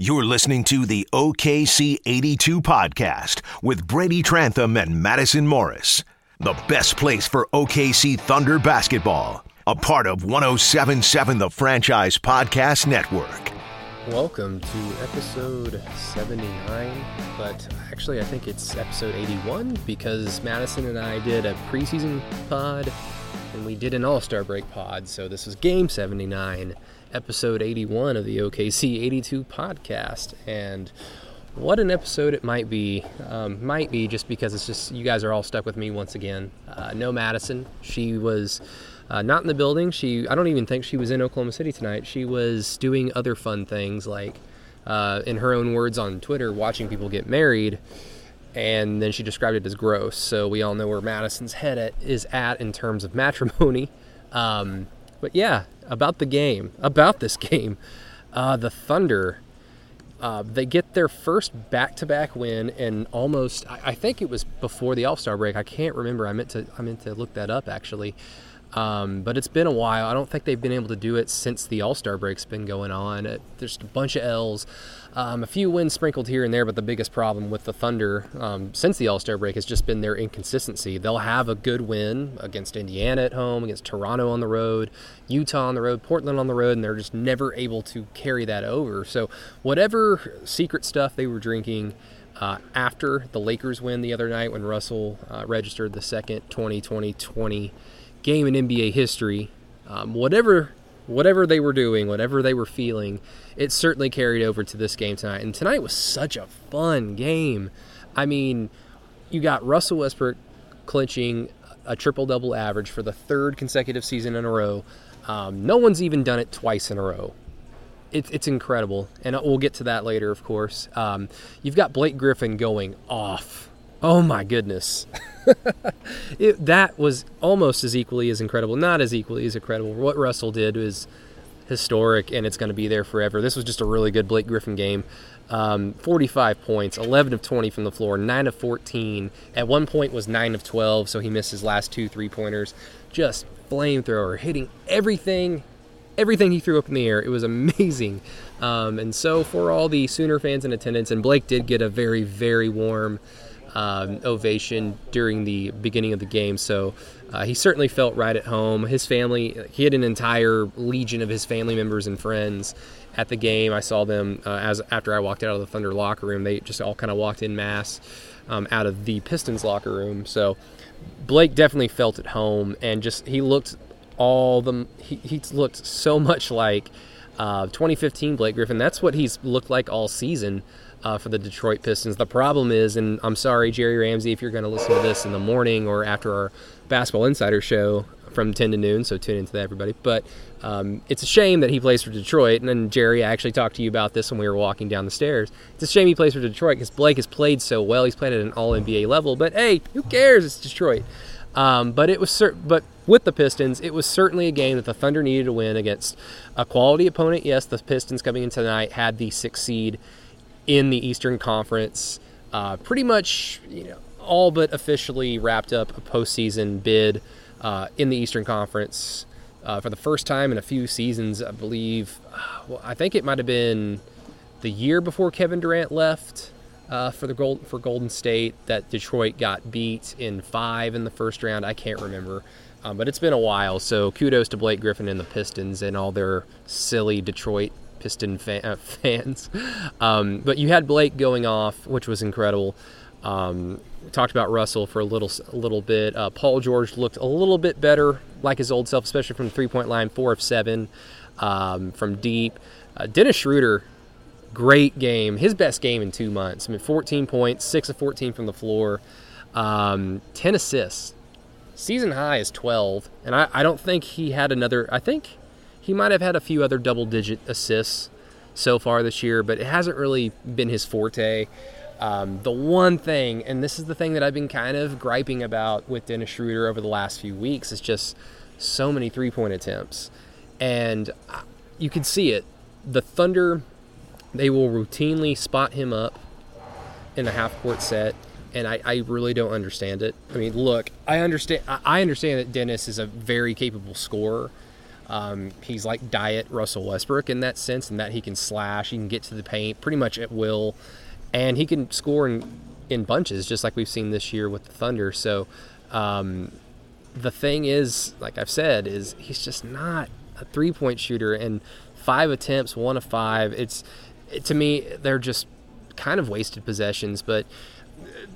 You're listening to the OKC 82 podcast with Brady Trantham and Madison Morris. The best place for OKC Thunder basketball. A part of 107.7 the Franchise Podcast Network. Welcome to episode 79, but actually I think it's episode 81 because Madison and I did a preseason pod and we did an all-star break pod. So this is game 79. Episode 81 of the OKC 82 podcast, and what an episode it might be. Just because it's just you guys are all stuck with me once again. No Madison. She was not in the building. I don't even think she was in Oklahoma City tonight. She was doing other fun things, like in her own words on Twitter, watching people get married, and then she described it as gross. So we all know where Madison's head is at in terms of matrimony. But yeah, about this game, the Thunder, they get their first back-to-back win in almost, I think it was before the All-Star break. I can't remember. I meant to look that up, actually. But it's been a while. I don't think they've been able to do it since the All-Star break's been going on. There's a bunch of L's, a few wins sprinkled here and there, but the biggest problem with the Thunder since the All-Star break has just been their inconsistency. They'll have a good win against Indiana at home, against Toronto on the road, Utah on the road, Portland on the road, and they're just never able to carry that over. So whatever secret stuff they were drinking after the Lakers win the other night when Russell registered the second 20-20-20 game in NBA history, whatever they were doing, whatever they were feeling, it certainly carried over to this game tonight. And tonight was such a fun game. I mean, you got Russell Westbrook clinching a triple-double average for the third consecutive season in a row. No one's even done it twice in a row. It's incredible, and we'll get to that later, of course. You've got Blake Griffin going off. Oh, my goodness. That was almost as equally as incredible. Not as equally as incredible. What Russell did was historic, and it's going to be there forever. This was just a really good Blake Griffin game. 45 points, 11 of 20 from the floor, 9 of 14. At one point was 9 of 12, so he missed his last 2 3-pointers. Just flamethrower, hitting everything he threw up in the air. It was amazing. And so for all the Sooner fans in attendance, and Blake did get a very, very warm ovation during the beginning of the game, so he certainly felt right at home. His family, he had an entire legion of his family members and friends at the game. I saw them after I walked out of the Thunder locker room. They just all kind of walked en masse out of the Pistons locker room. So Blake definitely felt at home, and just he looked so much like 2015 Blake Griffin. That's what he's looked like all season for the Detroit Pistons. The problem is, and I'm sorry, Jerry Ramsey, if you're going to listen to this in the morning or after our Basketball Insider show from 10 to noon, so tune into that, everybody. But it's a shame that he plays for Detroit. And then, Jerry, I actually talked to you about this when we were walking down the stairs. It's a shame he plays for Detroit because Blake has played so well. He's played at an all-NBA level. But, hey, who cares? It's Detroit. But with the Pistons, it was certainly a game that the Thunder needed to win against a quality opponent. Yes, the Pistons coming in tonight had the 6th seed in the Eastern Conference, pretty much, all but officially wrapped up a postseason bid in the Eastern Conference for the first time in a few seasons, I believe. Well, I think it might have been the year before Kevin Durant left for Golden State that Detroit got beat in 5 in the first round. I can't remember, but it's been a while. So kudos to Blake Griffin and the Pistons and all their silly Detroit Piston fans. But you had Blake going off, which was incredible. We talked about Russell for a little bit. Paul George looked a little bit better, like his old self, especially from the three-point line, 4 of 7 from deep. Dennis Schroeder, great game, his best game in 2 months. I mean, 14 points, 6 of 14 from the floor, 10 assists. Season high is 12, and I don't think he had another. I think he might have had a few other double-digit assists so far this year, but it hasn't really been his forte. The one thing, and this is the thing that I've been kind of griping about with Dennis Schroeder over the last few weeks, is just so many three-point attempts. And you can see it. The Thunder, they will routinely spot him up in a half-court set, and I really don't understand it. I mean, look, I understand that Dennis is a very capable scorer, He's like diet Russell Westbrook in that sense, in that he can slash, he can get to the paint pretty much at will, and he can score in bunches, just like we've seen this year with the Thunder. So the thing is, like I've said, is he's just not a three-point shooter, and 5 attempts, 1 of 5. To me, they're just kind of wasted possessions, but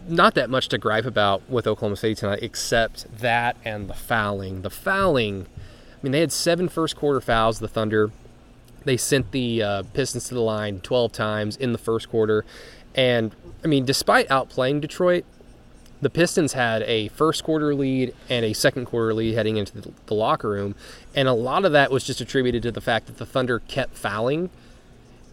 not that much to gripe about with Oklahoma City tonight, except that and the fouling. The fouling, I mean, they had 7 first-quarter fouls, the Thunder. They sent the Pistons to the line 12 times in the first quarter. And, I mean, despite outplaying Detroit, the Pistons had a first-quarter lead and a second-quarter lead heading into the locker room. And a lot of that was just attributed to the fact that the Thunder kept fouling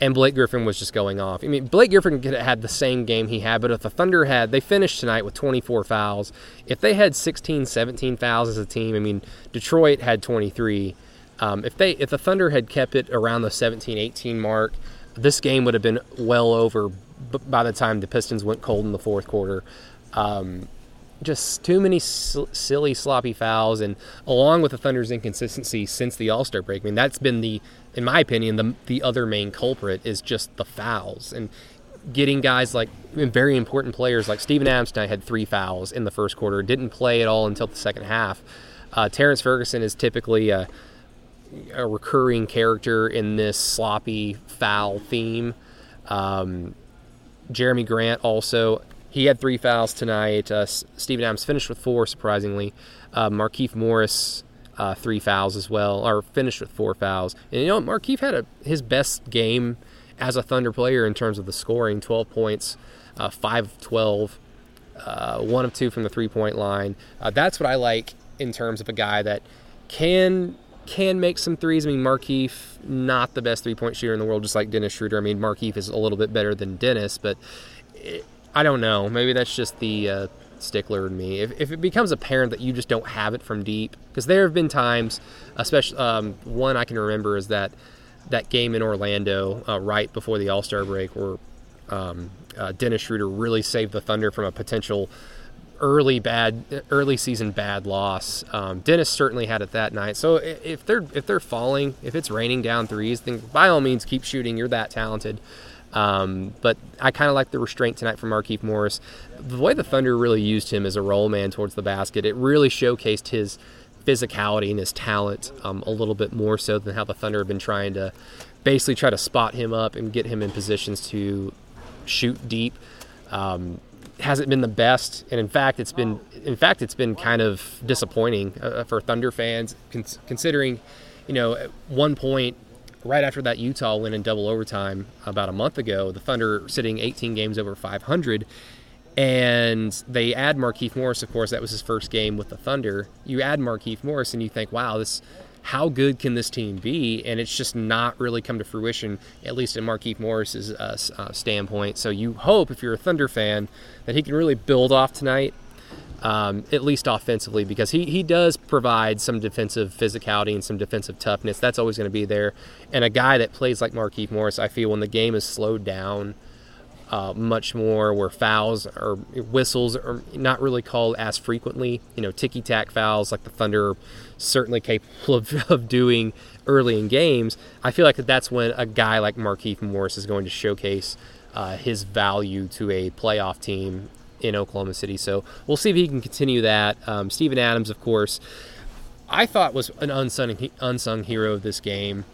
and Blake Griffin was just going off. I mean, Blake Griffin could have had the same game he had, but if the Thunder had, they finished tonight with 24 fouls. If they had 16, 17 fouls as a team, I mean, Detroit had 23. If the Thunder had kept it around the 17, 18 mark, this game would have been well over by the time the Pistons went cold in the fourth quarter. Just too many silly, sloppy fouls, and along with the Thunder's inconsistency since the All-Star break, I mean, that's been in my opinion, the other main culprit is just the fouls and getting guys very important players like Steven Adams tonight had 3 fouls in the first quarter, didn't play at all until the second half. Terrence Ferguson is typically a recurring character in this sloppy foul theme. Jeremy Grant also. He had 3 fouls tonight. Steven Adams finished with 4, surprisingly. Markieff Morris, 3 fouls as well, or finished with 4 fouls. And, you know, Markieff had his best game as a Thunder player in terms of the scoring, 12 points, 5 of 12, 1 of 2 from the three-point line. That's what I like in terms of a guy that can make some threes. I mean, Markieff, not the best three-point shooter in the world, just like Dennis Schroeder. I mean, Markieff is a little bit better than Dennis, but I don't know. Maybe that's just the stickler in me. If it becomes apparent that you just don't have it from deep, because there have been times, especially one I can remember is that game in Orlando right before the All-Star break where Dennis Schroeder really saved the Thunder from a potential early season bad loss. Dennis certainly had it that night. So if they're falling, if it's raining down threes, then by all means keep shooting. You're that talented. But I kind of like the restraint tonight from Markieff Morris. The way the Thunder really used him as a roll man towards the basket, it really showcased his physicality and his talent a little bit more so than how the Thunder have been trying to basically try to spot him up and get him in positions to shoot deep. Hasn't been the best, and in fact it's been kind of disappointing for Thunder fans, considering, you know, at one point, right after that Utah win in double overtime about a month ago, the Thunder sitting 18 games over 500, and they add Markieff Morris. Of course, that was his first game with the Thunder. You add Markieff Morris, and you think, wow, how good can this team be? And it's just not really come to fruition, at least in Markieff Morris's standpoint. So you hope, if you're a Thunder fan, that he can really build off tonight, at least offensively, because he does provide some defensive physicality and some defensive toughness. That's always going to be there. And a guy that plays like Markieff Morris, I feel when the game is slowed down much more, where fouls or whistles are not really called as frequently, you know, ticky-tack fouls like the Thunder are certainly capable of doing early in games, I feel like that's when a guy like Markieff Morris is going to showcase his value to a playoff team in Oklahoma City. So we'll see if he can continue that. Steven Adams, of course, I thought was an unsung hero of this game.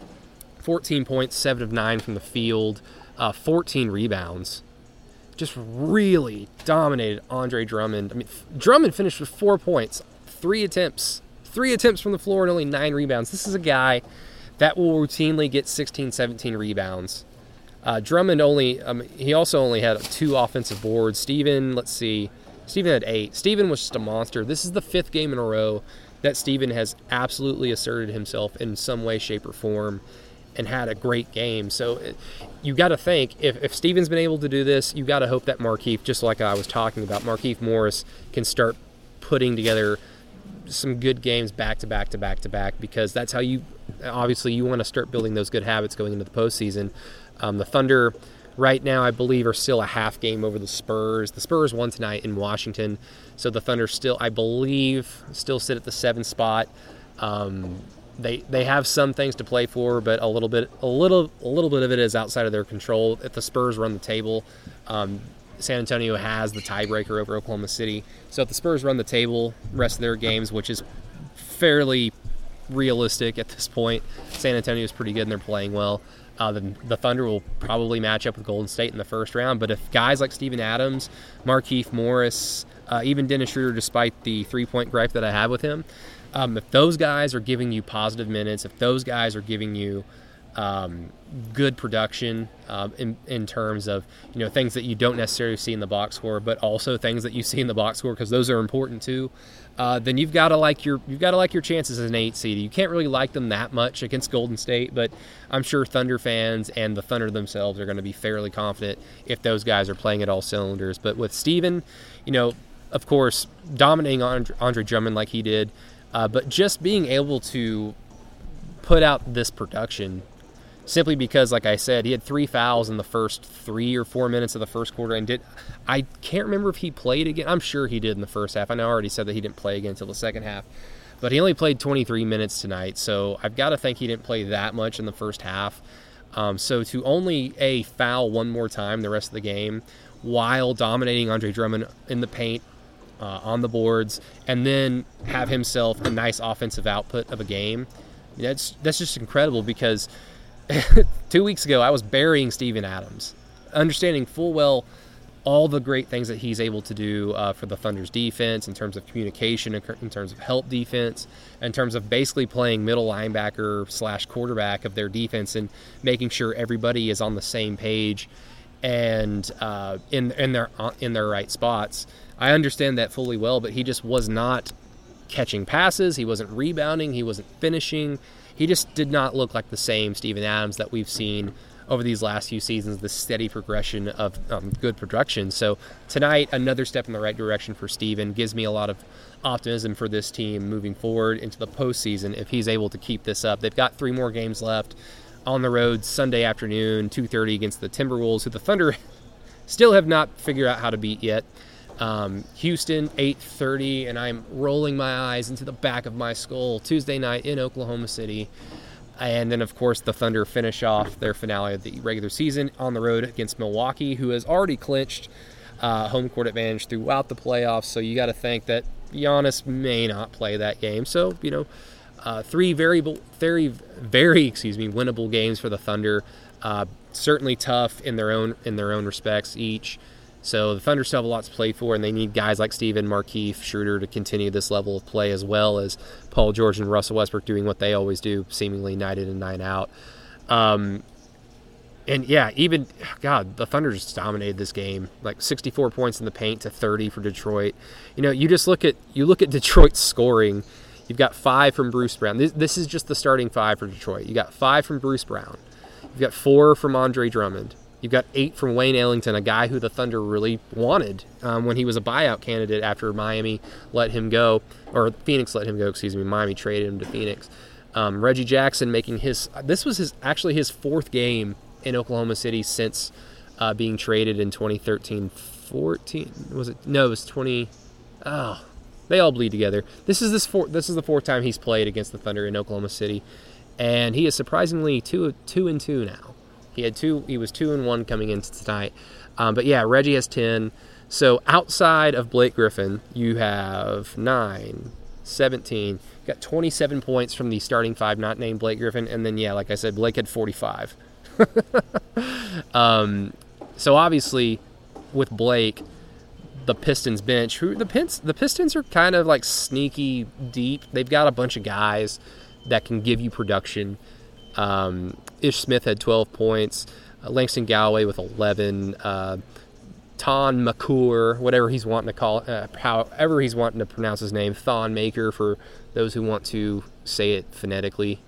14 points, 7 of 9 from the field, 14 rebounds. Just really dominated Andre Drummond. I mean, Drummond finished with 4 points, 3 attempts from the floor, and only 9 rebounds. This is a guy that will routinely get 16, 17 rebounds. Drummond only had 2 offensive boards. Steven had 8. Steven was just a monster. This is the 5th game in a row that Steven has absolutely asserted himself in some way, shape, or form and had a great game. So you got to think, if Steven's been able to do this, you got to hope that Markieff, just like I was talking about, Markieff Morris can start putting together some good games back to back, because that's how you obviously you want to start building those good habits going into the postseason. The Thunder right now, I believe, are still a half game over the Spurs. The Spurs won tonight in Washington, so the Thunder still, I believe, sit at the 7th spot. they have some things to play for, but a little bit of it is outside of their control. If the Spurs run the table, San Antonio has the tiebreaker over Oklahoma City. So if the Spurs run the table rest of their games, which is fairly realistic at this point, San Antonio is pretty good and they're playing well. Then the Thunder will probably match up with Golden State in the first round. But if guys like Steven Adams, Markieff Morris, even Dennis Schroeder, despite the three-point gripe that I have with him, if those guys are giving you positive minutes, if those guys are giving you good production in terms of, you know, things that you don't necessarily see in the box score, but also things that you see in the box score because those are important too, then you've got to like your chances as an 8 seed. You can't really like them that much against Golden State, but I'm sure Thunder fans and the Thunder themselves are going to be fairly confident if those guys are playing at all cylinders. But with Steven, you know, of course, dominating Andre Drummond like he did, but just being able to put out this production. Simply because, like I said, he had 3 fouls in the first 3 or 4 minutes of the first quarter, and I can't remember if he played again. I'm sure he did in the first half. I know I already said that he didn't play again until the second half, but he only played 23 minutes tonight, so I've got to think he didn't play that much in the first half. So to only foul one more time the rest of the game while dominating Andre Drummond in the paint, on the boards, and then have himself a nice offensive output of a game, that's just incredible because. 2 weeks ago, I was burying Steven Adams, understanding full well all the great things that he's able to do for the Thunder's defense in terms of communication, in terms of help defense, in terms of basically playing middle linebacker / quarterback of their defense and making sure everybody is on the same page and in their right spots. I understand that fully well, but he just was not catching passes. He wasn't rebounding. He wasn't finishing. He just did not look like the same Steven Adams that we've seen over these last few seasons, the steady progression of good production. So tonight, another step in the right direction for Steven. Gives me a lot of optimism for this team moving forward into the postseason if he's able to keep this up. They've got 3 more games left on the road Sunday afternoon, 2:30 against the Timberwolves, who the Thunder still have not figured out how to beat yet. Houston, 8:30, and I'm rolling my eyes into the back of my skull Tuesday night in Oklahoma City. And then, of course, the Thunder finish off their finale of the regular season on the road against Milwaukee, who has already clinched home court advantage throughout the playoffs. So you got to think that Giannis may not play that game. So, you know, 3 very, very winnable games for the Thunder. Certainly tough in their own respects each. So the Thunder still have a lot to play for, and they need guys like Steven, Markieff, Schroeder to continue this level of play, as well as Paul George and Russell Westbrook doing what they always do, seemingly night in and night out. The Thunder just dominated this game, like 64 points in the paint to 30 for Detroit. You know, you just look at Detroit's scoring. You've got 5 from Bruce Brown. This is just the starting 5 for Detroit. You got 5 from Bruce Brown. You've got 4 from Andre Drummond. You've got 8 from Wayne Ellington, a guy who the Thunder really wanted when he was a buyout candidate after Miami let him go, or Phoenix let him go, Miami traded him to Phoenix. Reggie Jackson making this was actually his 4th game in Oklahoma City since being traded in 2013-14. They all bleed together. This is the 4th time he's played against the Thunder in Oklahoma City, and he is surprisingly 2-2 now. He was 2-1 coming into tonight. Reggie has 10. So outside of Blake Griffin, you have 9, 17. You got 27 points from the starting 5, not named Blake Griffin. And then, like I said, Blake had 45. So obviously, with Blake, the Pistons bench, the Pistons are kind of like sneaky deep. They've got a bunch of guys that can give you production. Ish Smith had 12 points, Langston Galloway with 11, Thon Maker, however he's wanting to pronounce his name, Thon Maker for those who want to say it phonetically,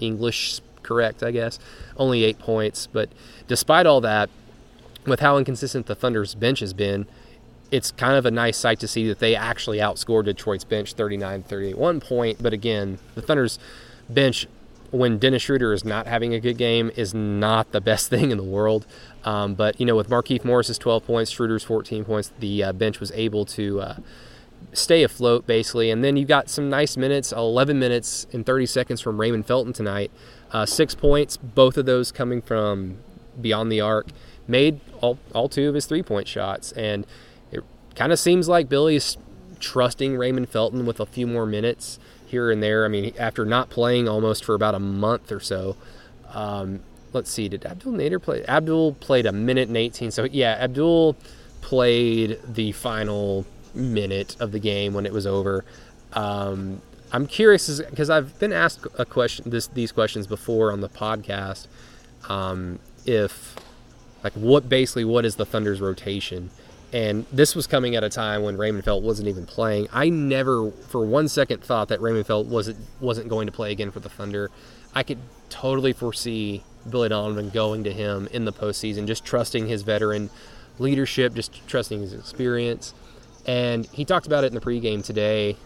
English correct, I guess. Only 8 points, but despite all that, with how inconsistent the Thunder's bench has been, it's kind of a nice sight to see that they actually outscored Detroit's bench 39-38 1 point, but again, the Thunder's bench, when Dennis Schroeder is not having a good game, is not the best thing in the world. But, you know, with Markieff Morris's 12 points, Schroeder's 14 points, the bench was able to stay afloat, basically. And then you got some nice minutes, 11 minutes and 30 seconds from Raymond Felton tonight. 6 points, both of those coming from beyond the arc. Made all two of his three-point shots. And it kind of seems like Billy's trusting Raymond Felton with a few more minutes here and there. I mean, after not playing almost for about a month or so. Let's see, did Abdul Nader play? Abdul played a minute and 18. So, yeah, Abdul played the final minute of the game when it was over. I'm curious because I've been asked a question, these questions before on the podcast, if like what is the Thunder's rotation? And this was coming at a time when Raymond Felton wasn't even playing. I never for 1 second thought that Raymond Felton wasn't going to play again for the Thunder. I could totally foresee Billy Donovan going to him in the postseason, just trusting his veteran leadership, just trusting his experience. And he talked about it in the pregame today,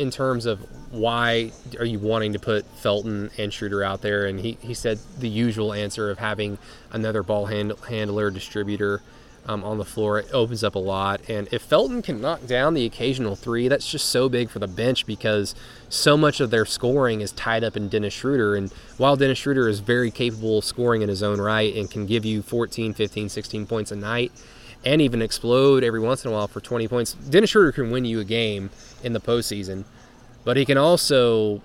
in terms of why are you wanting to put Felton and Schroeder out there. And he said the usual answer of having another ball handler, distributor on the floor. It opens up a lot. And if Felton can knock down the occasional three, that's just so big for the bench because so much of their scoring is tied up in Dennis Schroeder. And while Dennis Schroeder is very capable of scoring in his own right and can give you 14, 15, 16 points a night, and even explode every once in a while for 20 points. Dennis Schroeder can win you a game in the postseason, but he can also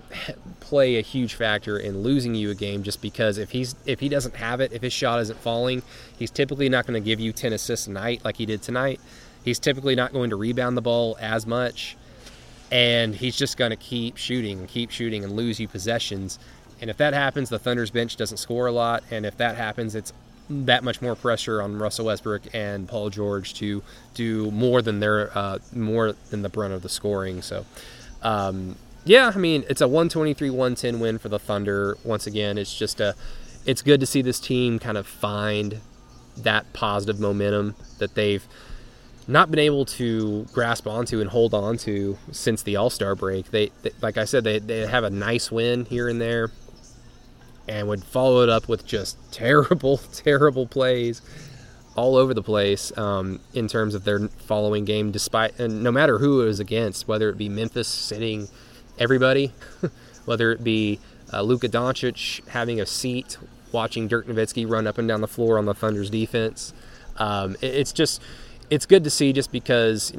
play a huge factor in losing you a game just because if he doesn't have it, if his shot isn't falling, he's typically not going to give you 10 assists a night like he did tonight. He's typically not going to rebound the ball as much, and he's just going to keep shooting and lose you possessions. And if that happens, the Thunder's bench doesn't score a lot, and if that happens, it's that much more pressure on Russell Westbrook and Paul George to do more than the brunt of the scoring. So, it's a 123-110 win for the Thunder. Once again, it's good to see this team kind of find that positive momentum that they've not been able to grasp onto and hold on to since the All-Star break. They like I said, they have a nice win here and there, and would follow it up with just terrible, terrible plays all over the place in terms of their following game, and no matter who it was against, whether it be Memphis sitting everybody, whether it be Luka Doncic having a seat, watching Dirk Nowitzki run up and down the floor on the Thunder's defense. It's good to see just because,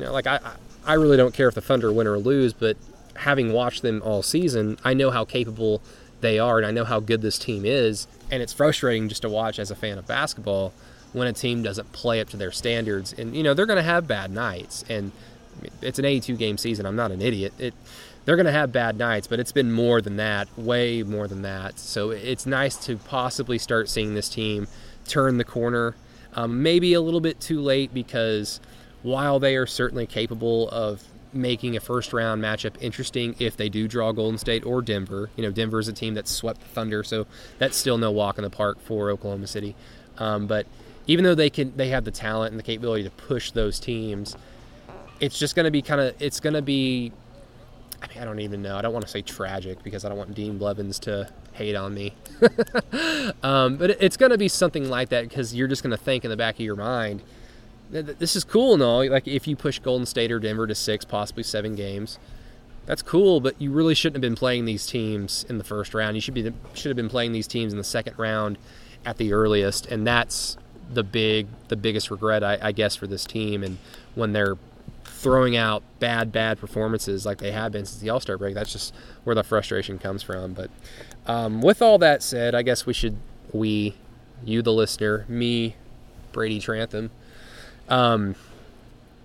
I really don't care if the Thunder win or lose, but having watched them all season, I know how capable they are, and I know how good this team is, and it's frustrating just to watch as a fan of basketball when a team doesn't play up to their standards. And they're going to have bad nights, and it's an 82 game season. I'm not an idiot. They're going to have bad nights, but it's been more than that, way more than that. So it's nice to possibly start seeing this team turn the corner, maybe a little bit too late, because while they are certainly capable of making a first-round matchup interesting if they do draw Golden State or Denver. Denver is a team that swept the Thunder, so that's still no walk in the park for Oklahoma City. But even though they have the talent and the capability to push those teams, it's just going to be I don't even know. I don't want to say tragic because I don't want Dean Blevins to hate on me. But it's going to be something like that because you're just going to think in the back of your mind, this is cool and all, like if you push Golden State or Denver to 6, possibly 7 games, that's cool, but you really shouldn't have been playing these teams in the first round. You should have been playing these teams in the second round at the earliest, and that's the biggest regret, I guess, for this team. And when they're throwing out bad performances like they have been since the All-Star break, that's just where the frustration comes from. But with all that said, I guess you the listener, me, Brady Trantham,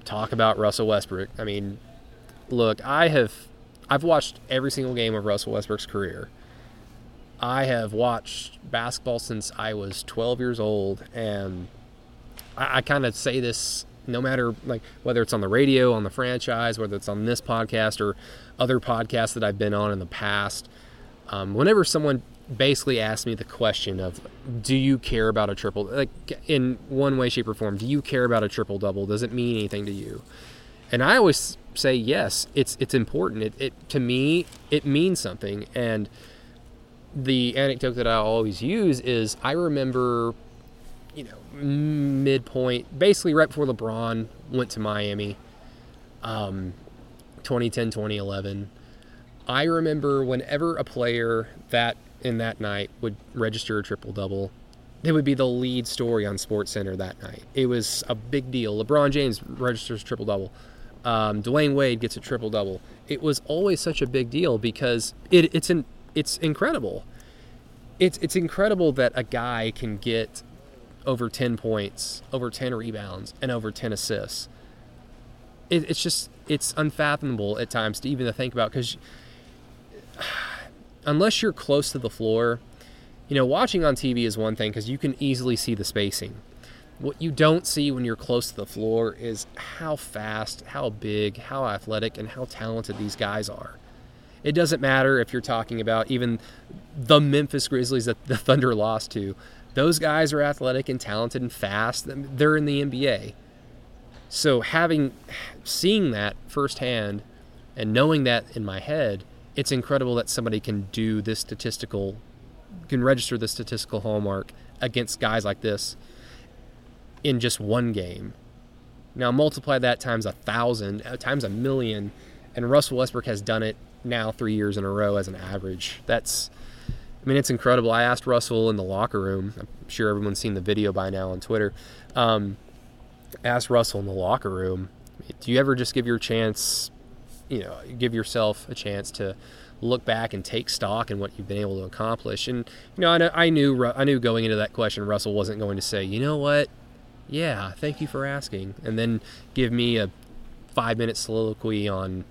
talk about Russell Westbrook. I mean, look, I've watched every single game of Russell Westbrook's career. I have watched basketball since I was 12 years old, and I kind of say this no matter whether it's on the radio, on the franchise, whether it's on this podcast or other podcasts that I've been on in the past. Whenever someone basically asked me the question of, do you care about a triple, like in one way, shape, or form, do you care about a triple double? Does it mean anything to you? And I always say yes. It's important. It to me, it means something. And the anecdote that I always use is I remember you know, midpoint, basically right before LeBron went to Miami, 2010, 2011. I remember whenever a player that in that night would register a triple-double, it would be the lead story on SportsCenter that night. It was a big deal. LeBron James registers triple-double. Dwayne Wade gets a triple-double. It was always such a big deal because it's incredible. It's incredible that a guy can get over 10 points, over 10 rebounds, and over 10 assists. It's unfathomable at times to even think about, because unless you're close to the floor, you know, watching on TV is one thing because you can easily see the spacing. What you don't see when you're close to the floor is how fast, how big, how athletic, and how talented these guys are. It doesn't matter if you're talking about even the Memphis Grizzlies that the Thunder lost to. Those guys are athletic and talented and fast. They're in the NBA. So seeing that firsthand and knowing that in my head, it's incredible that somebody can register this statistical hallmark against guys like this in just one game. Now multiply that times 1,000, times 1,000,000, and Russell Westbrook has done it now 3 years in a row as an average. It's incredible. I asked Russell in the locker room, I'm sure everyone's seen the video by now on Twitter, asked Russell in the locker room, do you ever just give yourself a chance to look back and take stock in what you've been able to accomplish? And, you know, I knew going into that question, Russell wasn't going to say, you know what, yeah, thank you for asking, and then give me a 5-minute soliloquy on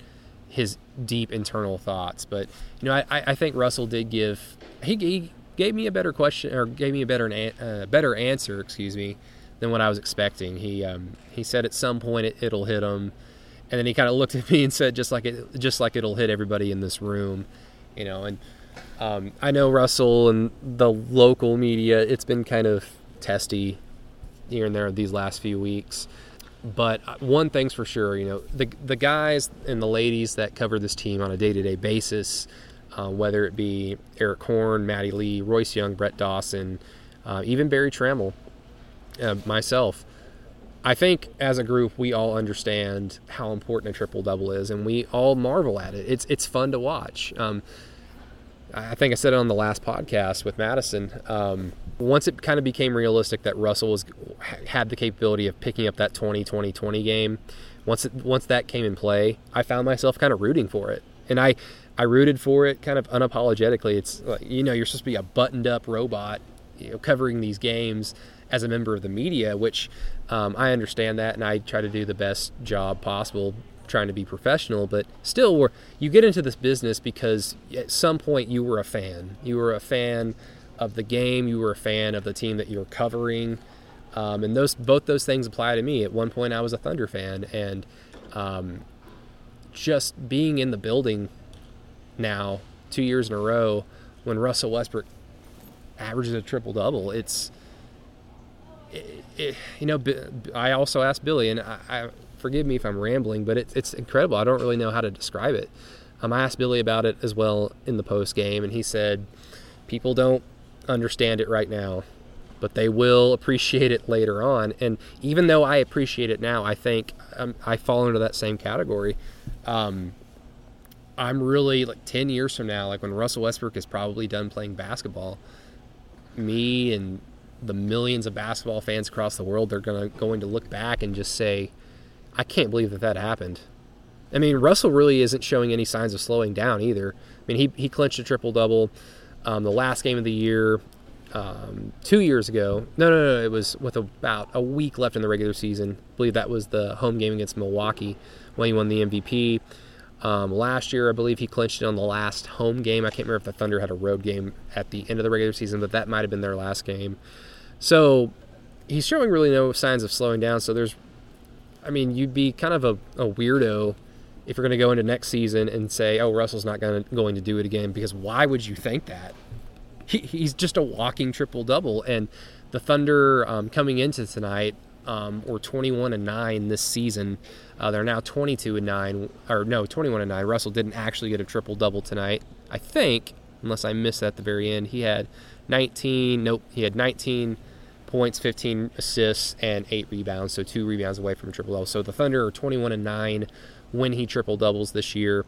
his deep internal thoughts. But, you know, I think Russell did he gave me a better question, or gave me a better answer, than what I was expecting. He said at some point it'll hit him. And then he kind of looked at me and said, just like it'll hit everybody in this room, you know. And I know Russell and the local media, it's been kind of testy here and there these last few weeks. But one thing's for sure, you know, the guys and the ladies that cover this team on a day-to-day basis, whether it be Eric Horn, Maddie Lee, Royce Young, Brett Dawson, even Barry Trammell, myself, I think as a group we all understand how important a triple-double is, and we all marvel at it. It's fun to watch. I think I said it on the last podcast with Madison. Once it kind of became realistic that Russell had the capability of picking up that 20-20-20 game, once that came in play, I found myself kind of rooting for it. And I rooted for it kind of unapologetically. It's like, you know, you're supposed to be a buttoned-up robot, you know, covering these games as a member of the media, which I understand that, and I try to do the best job possible, trying to be professional, but still, you get into this business because at some point you were a fan. You were a fan of the game. You were a fan of the team that you were covering, and both those things apply to me. At one point, I was a Thunder fan, and just being in the building now 2 years in a row when Russell Westbrook averages a triple-double, you know, I also asked Billy, and I forgive me if I'm rambling, but it's incredible. I don't really know how to describe it. I asked Billy about it as well in the post game, and he said, people don't understand it right now, but they will appreciate it later on. And even though I appreciate it now, I think I fall into that same category. I'm really, like, 10 years from now, like when Russell Westbrook is probably done playing basketball, me and the millions of basketball fans across the world, they're going to look back and just say, I can't believe that happened. I mean, Russell really isn't showing any signs of slowing down either. I mean, he clinched a triple-double the last game of the year 2 years ago. No, it was with about a week left in the regular season. I believe that was the home game against Milwaukee when he won the MVP. Last year, I believe he clinched it on the last home game. I can't remember if the Thunder had a road game at the end of the regular season, but that might have been their last game. So he's showing really no signs of slowing down. So you'd be kind of a weirdo if you're going to go into next season and say, oh, Russell's not going to do it again, because why would you think that? He's just a walking triple-double. And the Thunder coming into tonight were 21-9 this season. They're now 22-9, 21-9. Russell didn't actually get a triple-double tonight, I think, unless I missed that at the very end. He had 19 points, 15 assists, and 8 rebounds, so 2 rebounds away from triple-double. So the Thunder are 21-9 when he triple-doubles this year.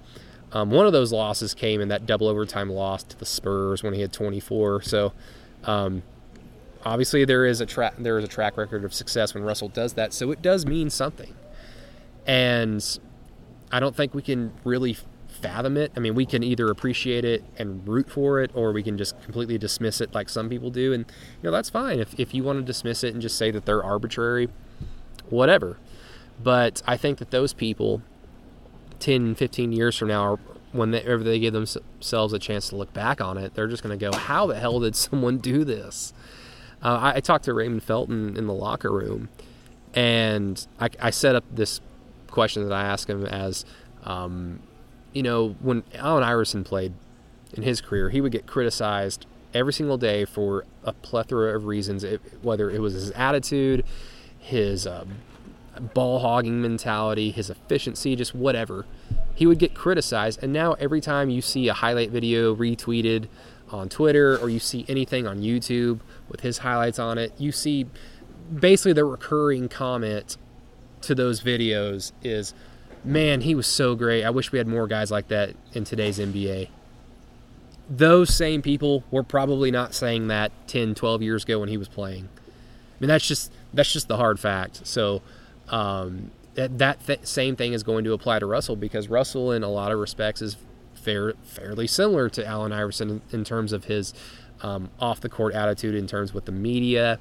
One of those losses came in that double overtime loss to the Spurs when he had 24. So obviously there is a track record of success when Russell does that, so it does mean something. And I don't think we can really fathom it. I mean, we can either appreciate it and root for it, or we can just completely dismiss it like some people do. And, you know, that's fine. If you want to dismiss it and just say that they're arbitrary, whatever. But I think that those people 10, 15 years from now, whenever they give themselves a chance to look back on it, they're just going to go, how the hell did someone do this? I talked to Raymond Felton in the locker room, and I set up this question that I asked him as, you know, when Allen Iverson played in his career, he would get criticized every single day for a plethora of reasons, whether it was his attitude, his ball-hogging mentality, his efficiency, just whatever. He would get criticized, and now every time you see a highlight video retweeted on Twitter or you see anything on YouTube with his highlights on it, you see basically the recurring comment to those videos is, man, he was so great. I wish we had more guys like that in today's NBA. Those same people were probably not saying that 10, 12 years ago when he was playing. I mean, that's just the hard fact. So same thing is going to apply to Russell, because Russell, in a lot of respects, is fairly similar to Allen Iverson in terms of his off-the-court attitude, in terms with the media.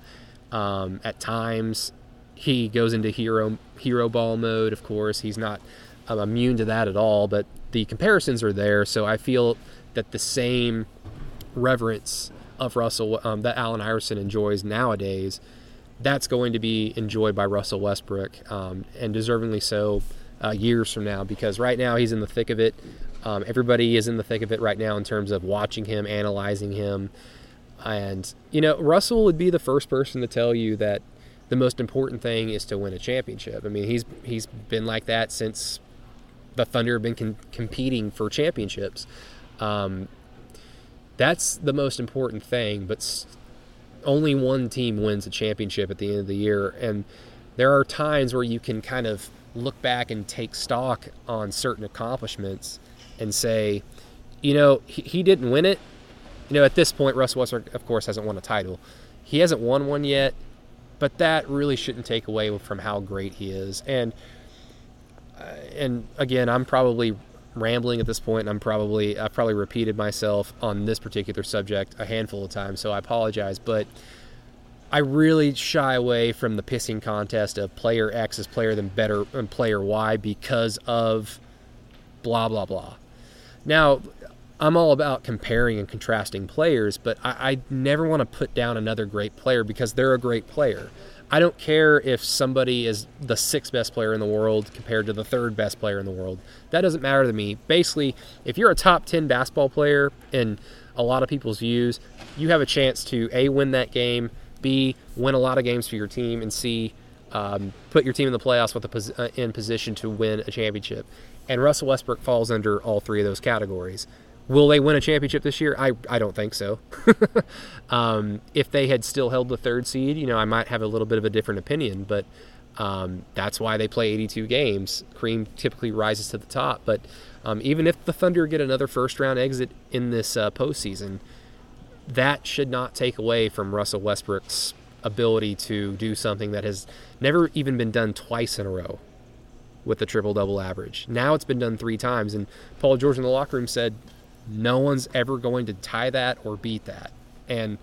At times, he goes into hero ball mode, of course. He's not immune to that at all, but the comparisons are there, so I feel that the same reverence of Russell that Allen Iverson enjoys nowadays, that's going to be enjoyed by Russell Westbrook, and deservingly so years from now, because right now he's in the thick of it. Everybody is in the thick of it right now in terms of watching him, analyzing him. And, you know, Russell would be the first person to tell you that the most important thing is to win a championship. I mean, he's been like that since the Thunder have been competing for championships. That's the most important thing, but only one team wins a championship at the end of the year. And there are times where you can kind of look back and take stock on certain accomplishments and say, you know, he didn't win it. You know, at this point, Russell Westbrook, of course, hasn't won a title. He hasn't won one yet, but that really shouldn't take away from how great he is. And again, I'm probably rambling at this point, and I've probably repeated myself on this particular subject a handful of times, so I apologize, but I really shy away from the pissing contest of player X is player than better and player Y because of blah, blah, blah. Now, I'm all about comparing and contrasting players, but I never want to put down another great player because they're a great player. I don't care if somebody is the 6th best player in the world compared to the 3rd best player in the world. That doesn't matter to me. Basically, if you're a top 10 basketball player in a lot of people's views, you have a chance to A, win that game, B, win a lot of games for your team, and C, put your team in the playoffs in position to win a championship. And Russell Westbrook falls under all three of those categories. Will they win a championship this year? I don't think so. If they had still held the 3rd seed, you know, I might have a little bit of a different opinion, but that's why they play 82 games. Cream typically rises to the top, but even if the Thunder get another first-round exit in this postseason, that should not take away from Russell Westbrook's ability to do something that has never even been done twice in a row with the triple-double average. Now it's been done 3 times, and Paul George in the locker room said, no one's ever going to tie that or beat that. And,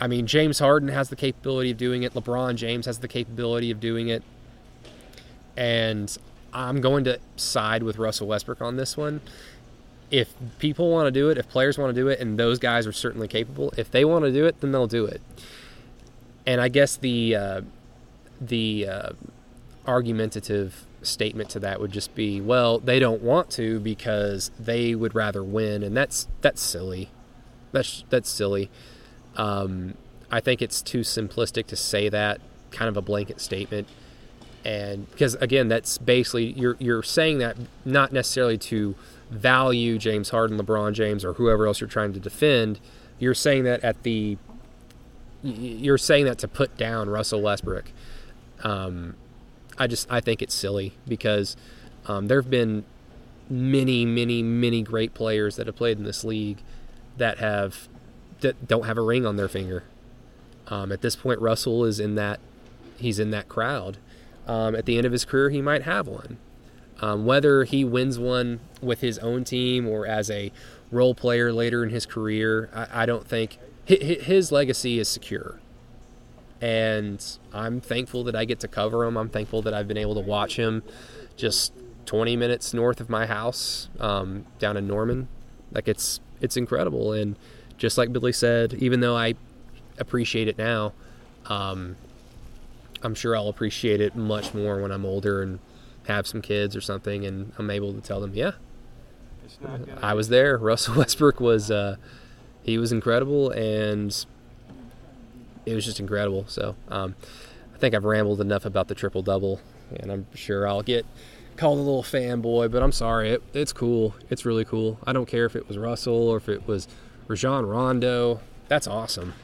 I mean, James Harden has the capability of doing it. LeBron James has the capability of doing it. And I'm going to side with Russell Westbrook on this one. If people want to do it, if players want to do it, and those guys are certainly capable, if they want to do it, then they'll do it. And I guess the argumentative statement to that would just be, well, they don't want to because they would rather win, and that's silly. That's silly. I think it's too simplistic to say that, kind of a blanket statement, and because again, that's basically you're saying that not necessarily to value James Harden, LeBron James, or whoever else you're trying to defend. You're saying that at the you're saying that to put down Russell Westbrook. I think it's silly because there have been many, many, many great players that have played in this league that don't have a ring on their finger. At this point, Russell is in that crowd. At the end of his career, he might have one. Whether he wins one with his own team or as a role player later in his career, I don't think his legacy is secure. And I'm thankful that I get to cover him. I'm thankful that I've been able to watch him just 20 minutes north of my house, down in Norman. Like, it's incredible. And just like Billy said, even though I appreciate it now, I'm sure I'll appreciate it much more when I'm older and have some kids or something, and I'm able to tell them, yeah, I was there. Russell Westbrook was, he was incredible, and it was just incredible. So I think I've rambled enough about the triple-double, and I'm sure I'll get called a little fanboy, but I'm sorry. It's cool. It's really cool. I don't care if it was Russell or if it was Rajon Rondo. That's awesome.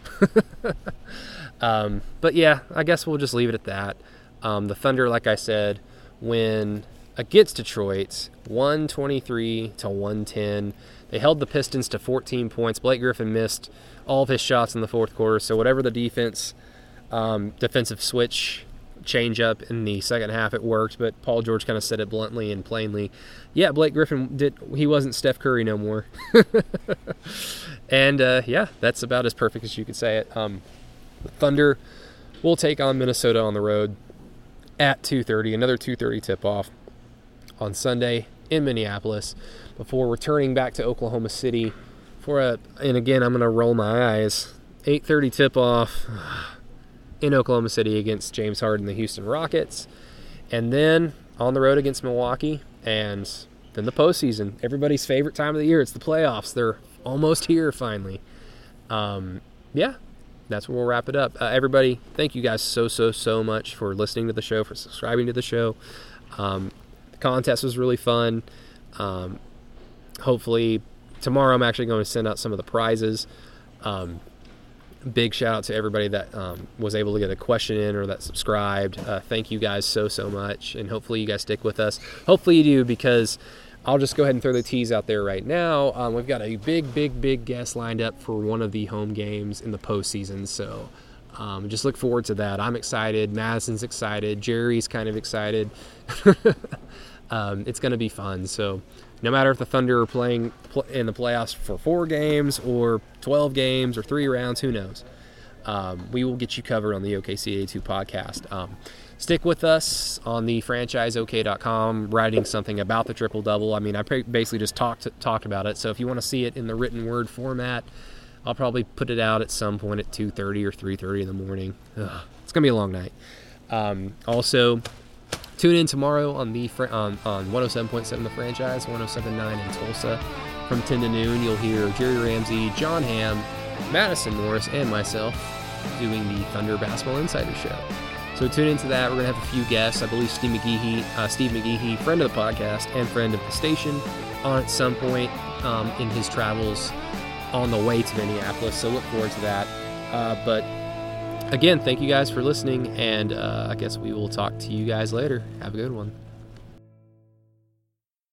But yeah, I guess we'll just leave it at that. The Thunder, like I said, win against Detroit, 123-110. They held the Pistons to 14 points. Blake Griffin missed all of his shots in the fourth quarter, so whatever the defensive switch change-up in the second half, it worked, but Paul George kind of said it bluntly and plainly. Yeah, Blake Griffin, he wasn't Steph Curry no more. And, yeah, that's about as perfect as you could say it. The Thunder will take on Minnesota on the road at 2:30, another 2:30 tip-off on Sunday in Minneapolis before returning back to Oklahoma City for and again, I'm going to roll my eyes, 8:30 tip-off in Oklahoma City against James Harden, the Houston Rockets, and then on the road against Milwaukee, and then the postseason, everybody's favorite time of the year. It's the playoffs. They're almost here finally. Yeah. That's where we'll wrap it up. Everybody, thank you guys so much for listening to the show, for subscribing to the show. The contest was really fun. Hopefully, tomorrow I'm actually going to send out some of the prizes. Big shout out to everybody that was able to get a question in or that subscribed. Thank you guys so much, and hopefully you guys stick with us. Hopefully you do, because I'll just go ahead and throw the tease out there right now. We've got a big guest lined up for one of the home games in the postseason, so just look forward to that. I'm excited. Madison's excited. Jerry's kind of excited. It's going to be fun. So no matter if the Thunder are playing in the playoffs for 4 games or 12 games or 3 rounds, who knows? We will get you covered on the OKC 82 podcast. Stick with us on the franchiseok.com, writing something about the triple-double. I mean, I basically just talked about it. So if you want to see it in the written word format, I'll probably put it out at some point at 2:30 or 3:30 in the morning. It's going to be a long night. Also, tune in tomorrow on the on 107.7 the Franchise, 107.9 in Tulsa. From 10 to noon, you'll hear Jerry Ramsey, John Hamm, Madison Morris, and myself doing the Thunder Basketball Insider Show. So tune into that. We're going to have a few guests. I believe Steve McGeehy, friend of the podcast and friend of the station, on at some point in his travels on the way to Minneapolis. So look forward to that. But again, thank you guys for listening, and I guess we will talk to you guys later. Have a good one.